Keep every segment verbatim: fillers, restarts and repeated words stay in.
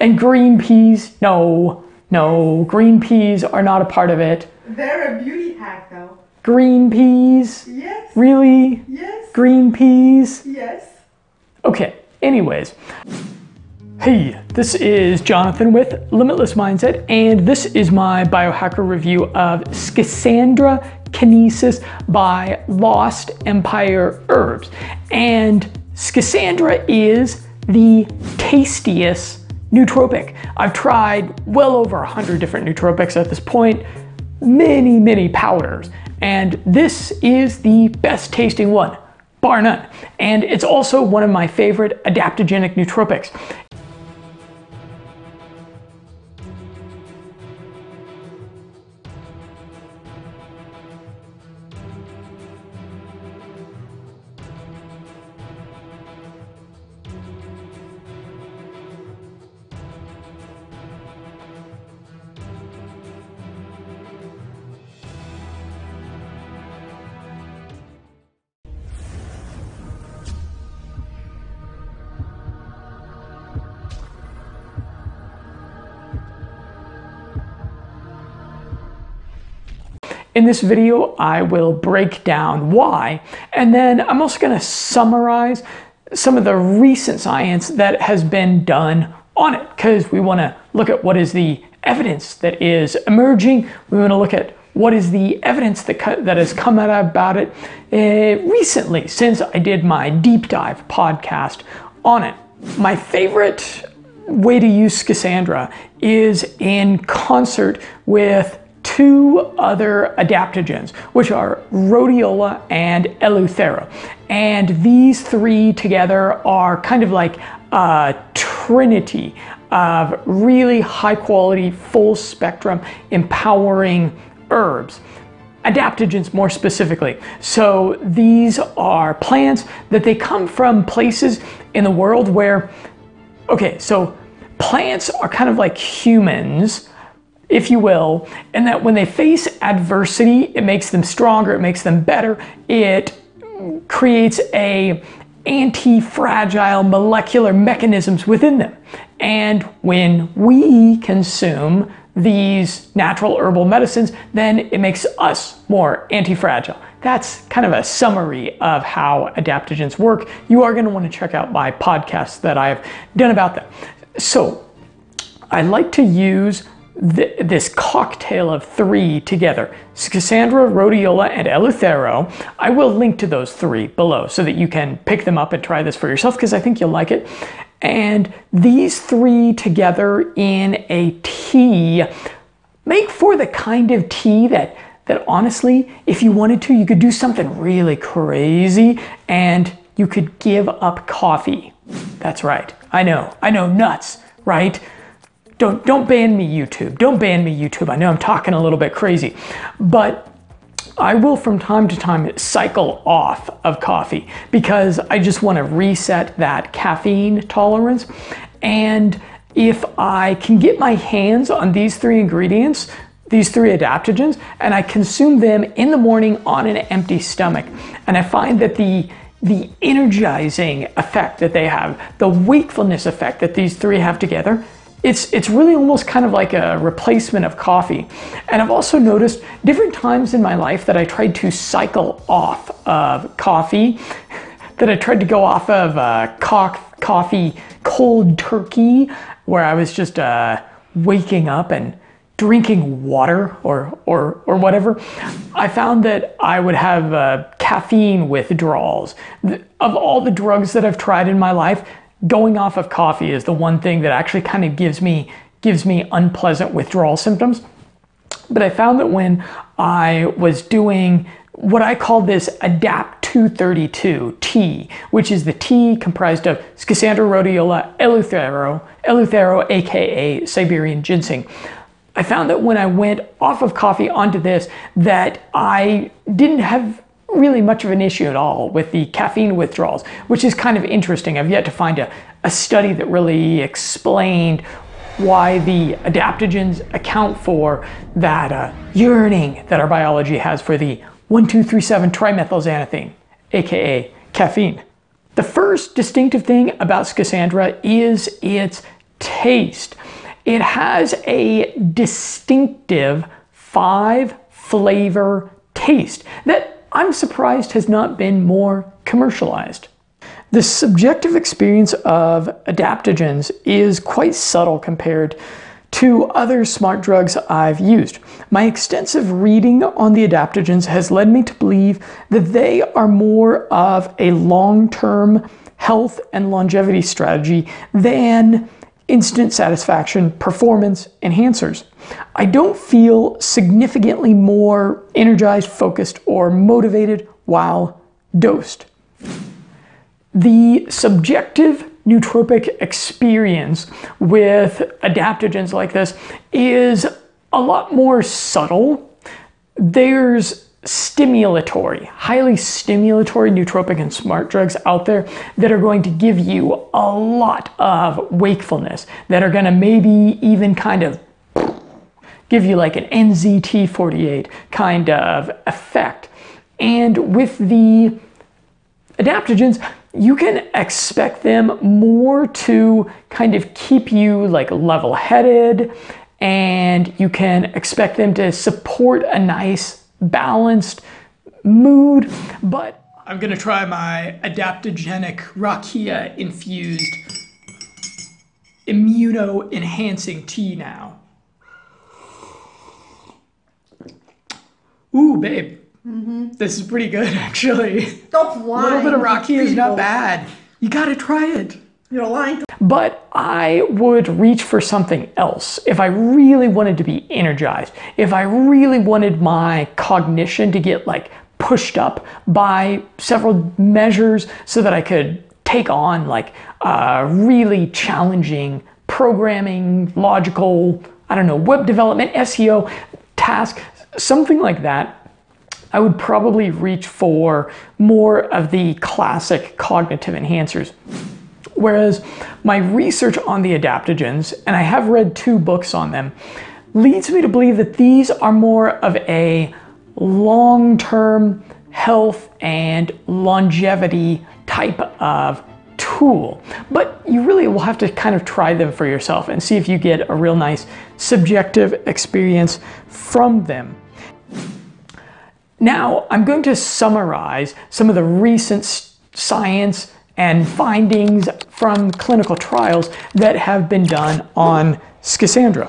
And green peas, no, no, green peas are not a part of it. They're a beauty hack though. Green peas? Yes. Really? Yes. Green peas? Yes. Okay, anyways. Hey, this is Jonathan with Limitless Mindset, and this is my biohacker review of Schisandra chinensis by Lost Empire Herbs. And Schisandra is the tastiest nootropic. I've tried well over a hundred different nootropics at this point, many, many powders, and this is the best tasting one, bar none. And it's also one of my favorite adaptogenic nootropics. In this video, I will break down why, and then I'm also going to summarize some of the recent science that has been done on it, because we want to look at what is the evidence that is emerging. We want to look at what is the evidence that, that has come out about it uh, recently since I did my deep dive podcast on it. My favorite way to use Schisandra is in concert with two other adaptogens, which are Rhodiola and Eleuthero. And these three together are kind of like a trinity of really high quality, full spectrum, empowering herbs. Adaptogens more specifically. So these are plants that they come from places in the world where, okay, so plants are kind of like humans, if you will, and that when they face adversity, it makes them stronger, it makes them better, it creates a anti-fragile molecular mechanisms within them. And when we consume these natural herbal medicines, then it makes us more anti-fragile. That's kind of a summary of how adaptogens work. You are going to want to check out my podcast that I've done about that. So I like to use Th this cocktail of three together, Schisandra, Rhodiola, and Eleuthero. I will link to those three below so that you can pick them up and try this for yourself, because I think you'll like it. And these three together in a tea make for the kind of tea that that honestly, if you wanted to, you could do something really crazy and you could give up coffee. That's right. I know. I know, nuts, right? Don't, don't ban me, YouTube. Don't ban me, YouTube. I know I'm talking a little bit crazy, but I will from time to time cycle off of coffee because I just want to reset that caffeine tolerance. And if I can get my hands on these three ingredients, these three adaptogens, and I consume them in the morning on an empty stomach, and I find that the the energizing effect that they have, the wakefulness effect that these three have together, It's, it's really almost kind of like a replacement of coffee. And I've also noticed different times in my life that I tried to cycle off of coffee, that I tried to go off of uh, co coffee cold turkey, where I was just uh, waking up and drinking water or, or, or whatever. I found that I would have uh, caffeine withdrawals. Of all the drugs that I've tried in my life, going off of coffee is the one thing that actually kind of gives me gives me unpleasant withdrawal symptoms. But I found that when I was doing what I call this ADAPT two thirty-two tea, which is the tea comprised of Schisandra, Rhodiola, Eleuthero, Eleuthero aka Siberian ginseng, I found that when I went off of coffee onto this, that I didn't have really much of an issue at all with the caffeine withdrawals, which is kind of interesting. I've yet to find a, a study that really explained why the adaptogens account for that uh, yearning that our biology has for the one two three seven trimethylxanthine, aka caffeine. The first distinctive thing about Schisandra is its taste. It has a distinctive five flavor taste that I'm surprised has not been more commercialized. The subjective experience of adaptogens is quite subtle compared to other smart drugs I've used. My extensive reading on the adaptogens has led me to believe that they are more of a long-term health and longevity strategy than instant satisfaction performance enhancers. I don't feel significantly more energized, focused, or motivated while dosed. The subjective nootropic experience with adaptogens like this is a lot more subtle. There's stimulatory, highly stimulatory nootropic and smart drugs out there that are going to give you a lot of wakefulness, that are going to maybe even kind of give you like an N Z T forty-eight kind of effect. And with the adaptogens, you can expect them more to kind of keep you like level-headed, and you can expect them to support a nice balanced mood. But I'm gonna try my adaptogenic rakia infused immuno enhancing tea now. Ooh, babe. Mm-hmm. This is pretty good, actually. Stop lying. A little bit of rakia is not bad. You gotta try it. You're lying. But I would reach for something else if I really wanted to be energized, if I really wanted my cognition to get like pushed up by several measures so that I could take on like uh, really challenging programming, logical, I don't know, web development, S E O task, something like that. I would probably reach for more of the classic cognitive enhancers. Whereas my research on the adaptogens, and I have read two books on them, leads me to believe that these are more of a long-term health and longevity type of tool. But you really will have to kind of try them for yourself and see if you get a real nice subjective experience from them. Now, I'm going to summarize some of the recent science and findings from clinical trials that have been done on Schisandra.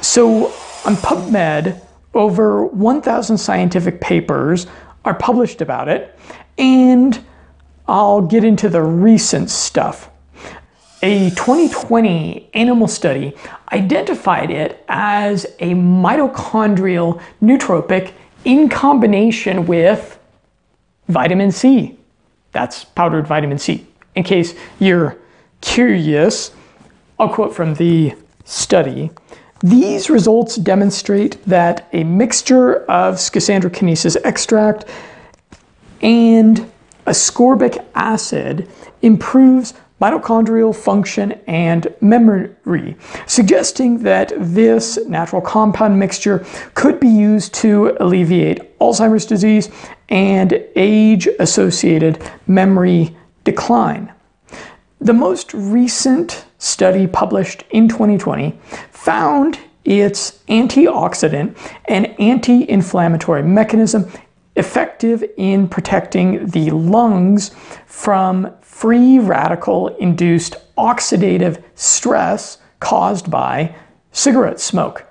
So on PubMed, over one thousand scientific papers are published about it, and I'll get into the recent stuff. A twenty twenty animal study identified it as a mitochondrial nootropic in combination with vitamin C. That's powdered vitamin C. In case you're curious, I'll quote from the study. These results demonstrate that a mixture of Schisandra chinensis extract and ascorbic acid improves mitochondrial function and memory, suggesting that this natural compound mixture could be used to alleviate Alzheimer's disease and age-associated memory decline. The most recent study published in twenty twenty found its antioxidant and anti-inflammatory mechanism effective in protecting the lungs from free radical-induced oxidative stress caused by cigarette smoke.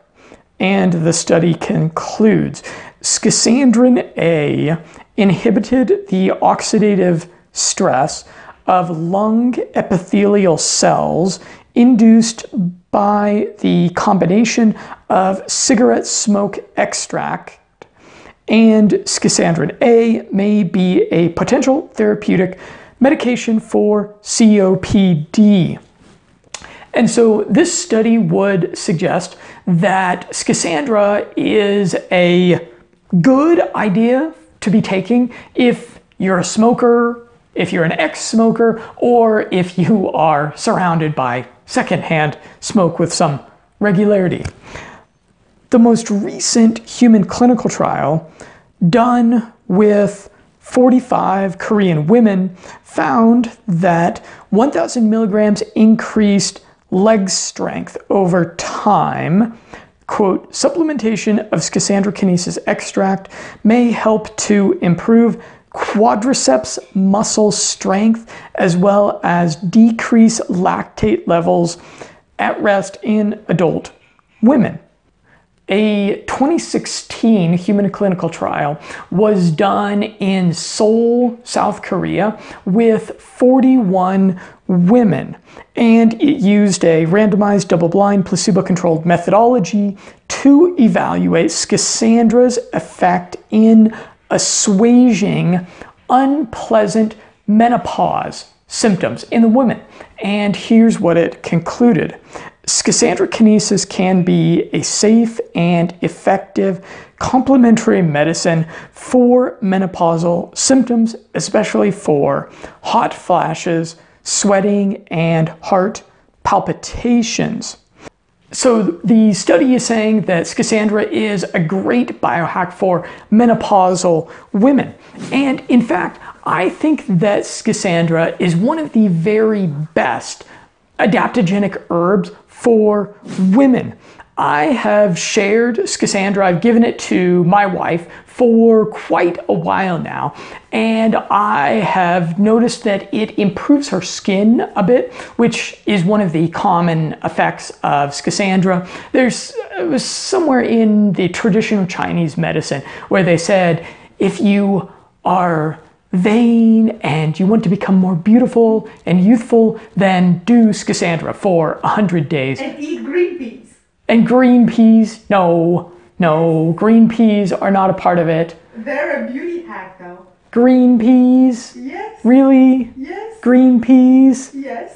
And the study concludes, Schisandrin A inhibited the oxidative stress of lung epithelial cells induced by the combination of cigarette smoke extract, and Schisandrin A may be a potential therapeutic medication for C O P D. And so this study would suggest that Schisandra is a good idea to be taking if you're a smoker, if you're an ex-smoker, or if you are surrounded by secondhand smoke with some regularity. The most recent human clinical trial done with forty-five Korean women found that one thousand milligrams increased leg strength over time. Quote, supplementation of Schisandra chinensis extract may help to improve quadriceps muscle strength as well as decrease lactate levels at rest in adult women. A twenty sixteen human clinical trial was done in Seoul, South Korea, with forty-one women, and it used a randomized, double-blind, placebo-controlled methodology to evaluate Schisandra's effect in assuaging unpleasant menopause symptoms in the women. And here's what it concluded. Schisandra chinensis can be a safe and effective complementary medicine for menopausal symptoms, especially for hot flashes, sweating, and heart palpitations. So the study is saying that Schisandra is a great biohack for menopausal women. And in fact, I think that Schisandra is one of the very best adaptogenic herbs for women. I have shared Schisandra, I've given it to my wife for quite a while now, and I have noticed that it improves her skin a bit, which is one of the common effects of Schisandra. There's it was somewhere in the traditional Chinese medicine where they said, if you are vain and you want to become more beautiful and youthful, then do Schisandra for one hundred days. And eat green peas. And green peas, no, no, green peas are not a part of it. They're a beauty hack though. Green peas? Yes. Really? Yes. Green peas? Yes.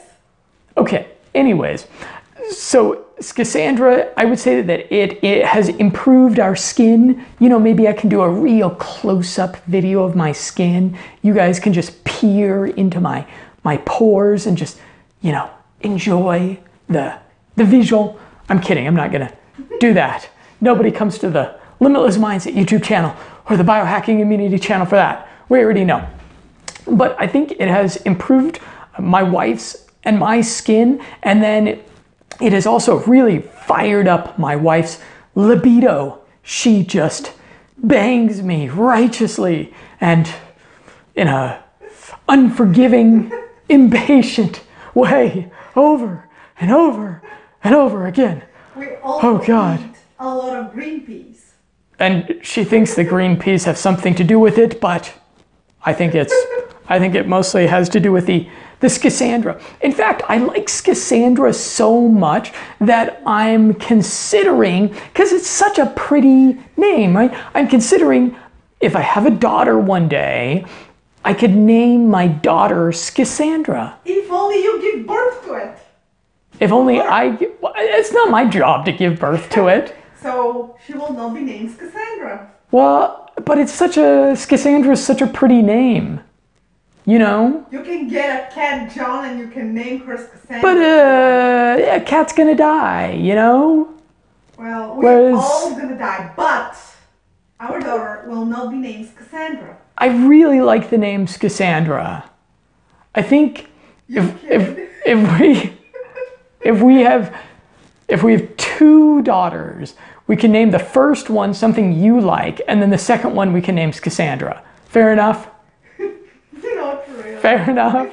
Okay, anyways, so Schisandra, I would say that it, it has improved our skin. You know, maybe I can do a real close-up video of my skin. You guys can just peer into my, my pores and just, you know, enjoy the, the visual. I'm kidding, I'm not gonna do that. Nobody comes to the Limitless Mindset YouTube channel or the Biohacking Immunity channel for that. We already know. But I think it has improved my wife's and my skin, and then it, It has also really fired up my wife's libido. She just bangs me righteously and in a unforgiving, impatient way over and over and over again. We all oh God. Eat a lot of green peas. And she thinks the green peas have something to do with it, but I think it's I think it mostly has to do with the The Schisandra. In fact, I like Schisandra so much that I'm considering, because it's such a pretty name, right? I'm considering if I have a daughter one day, I could name my daughter Schisandra. If only you give birth to it. If only I, it's not my job to give birth to it. So she will not be named Schisandra. Well, but it's such a, Schisandra is such a pretty name. You know? You can get a cat, John, and you can name her Schisandra. But uh, a cat's gonna die, you know? Well, we're Whereas, all gonna die, but our daughter will not be named Schisandra. I really like the name Schisandra. I think if, if if we if we have if we have two daughters, we can name the first one something you like, and then the second one we can name Schisandra. Fair enough? Fair enough.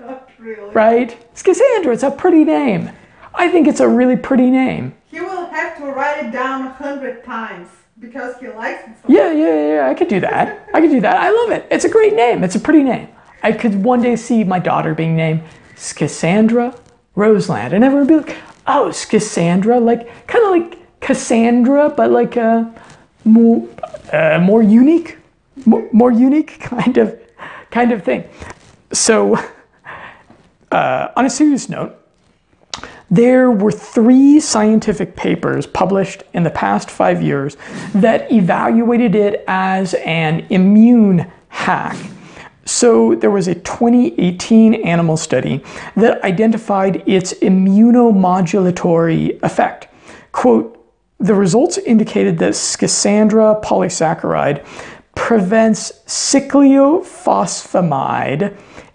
Not really. Right? Schisandra, it's a pretty name. I think it's a really pretty name. He will have to write it down a hundred times because he likes it so much. Yeah, yeah, yeah, I could do that. I could do that. I love it. It's a great name. It's a pretty name. I could one day see my daughter being named Schisandra Roseland. And everyone would be like, oh, Schisandra, like, kind of like Cassandra, but like uh, more, uh, more unique, more, more unique kind of, kind of thing. So, uh, on a serious note, there were three scientific papers published in the past five years that evaluated it as an immune hack. So there was a twenty eighteen animal study that identified its immunomodulatory effect. Quote, the results indicated that Schisandra polysaccharide prevents cyclophosphamide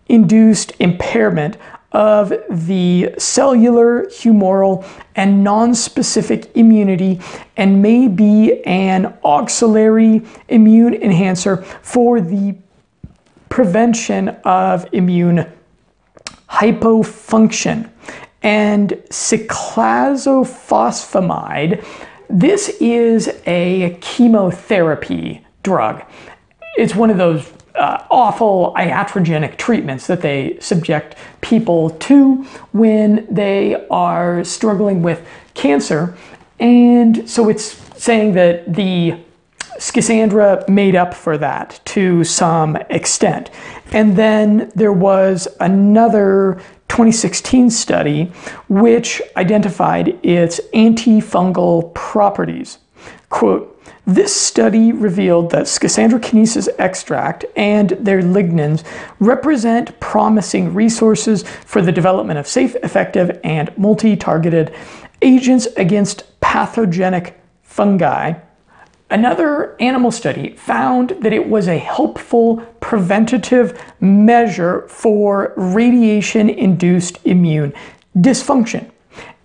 induced impairment of the cellular, humoral, and non-specific immunity, and may be an auxiliary immune enhancer for the prevention of immune hypofunction. And cyclophosphamide, this is a chemotherapy drug. It's one of those uh, awful iatrogenic treatments that they subject people to when they are struggling with cancer. And so it's saying that the Schisandra made up for that to some extent. And then there was another twenty sixteen study which identified its antifungal properties. Quote, "This study revealed that Schisandra chinensis extract and their lignans represent promising resources for the development of safe, effective, and multi-targeted agents against pathogenic fungi." Another animal study found that it was a helpful preventative measure for radiation-induced immune dysfunction.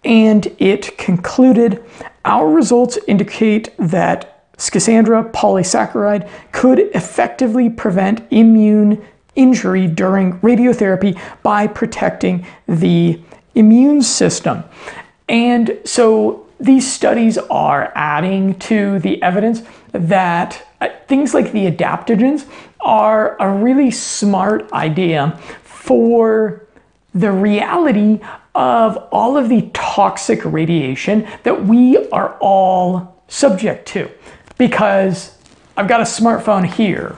And it concluded, "Our results indicate that Schisandra polysaccharide could effectively prevent immune injury during radiotherapy by protecting the immune system." And so these studies are adding to the evidence that things like the adaptogens are a really smart idea for the reality of all of the toxic radiation that we are all subject to. Because I've got a smartphone here,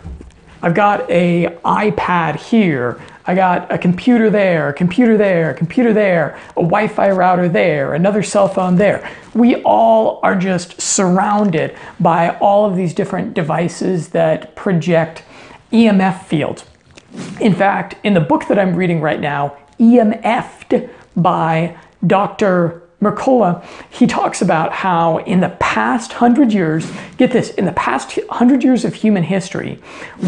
I've got a iPad here, I got a computer there, a computer there, a computer there, a Wi-Fi router there, another cell phone there. We all are just surrounded by all of these different devices that project E M F fields. In fact, in the book that I'm reading right now, E M F'd by Doctor Mercola, he talks about how in the past hundred years, get this, in the past hundred years of human history,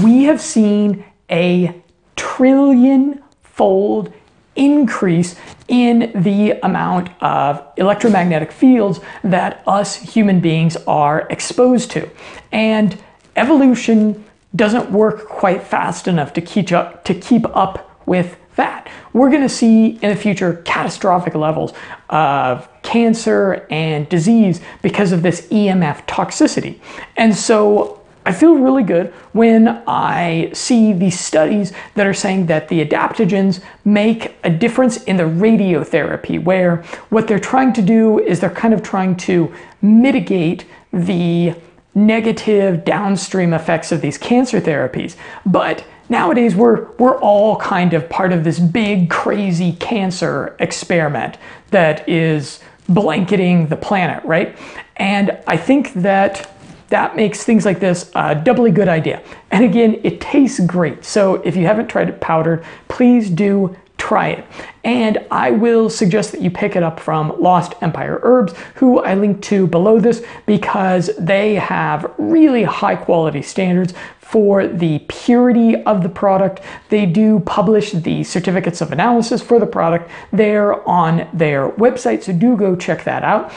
we have seen a trillion fold increase in the amount of electromagnetic fields that us human beings are exposed to. And evolution doesn't work quite fast enough to keep up, to keep up with that. We're going to see in the future catastrophic levels of cancer and disease because of this E M F toxicity. And so I feel really good when I see these studies that are saying that the adaptogens make a difference in the radiotherapy, where what they're trying to do is they're kind of trying to mitigate the negative downstream effects of these cancer therapies. But nowadays, we're, we're all kind of part of this big, crazy cancer experiment that is blanketing the planet, right? And I think that that makes things like this a doubly good idea. And again, it tastes great. So if you haven't tried it powdered, please do try it. And I will suggest that you pick it up from Lost Empire Herbs, who I link to below this, because they have really high quality standards for the purity of the product. They do publish the certificates of analysis for the product there on their website, so do go check that out.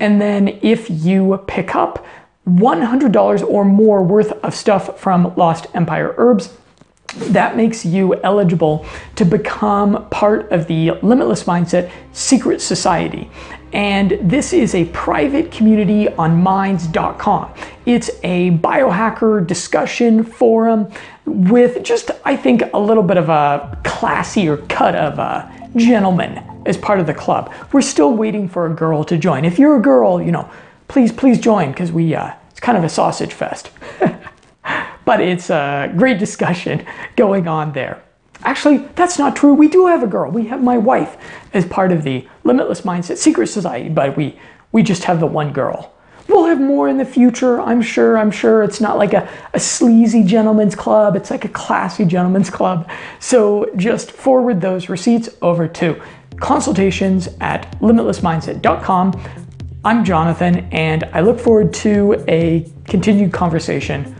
And then if you pick up one hundred dollars or more worth of stuff from Lost Empire Herbs, that makes you eligible to become part of the Limitless Mindset Secret Society. And this is a private community on minds dot com. It's a biohacker discussion forum with just, I think, a little bit of a classier cut of a gentleman as part of the club. We're still waiting for a girl to join. If you're a girl, you know, please, please join, because we, uh, it's kind of a sausage fest. But it's a great discussion going on there. Actually, that's not true. We do have a girl. We have my wife as part of the Limitless Mindset Secret Society, but we, we just have the one girl. We'll have more in the future, I'm sure. I'm sure it's not like a, a sleazy gentleman's club. It's like a classy gentleman's club. So just forward those receipts over to consultations at limitless mindset dot com. I'm Jonathan, and I look forward to a continued conversation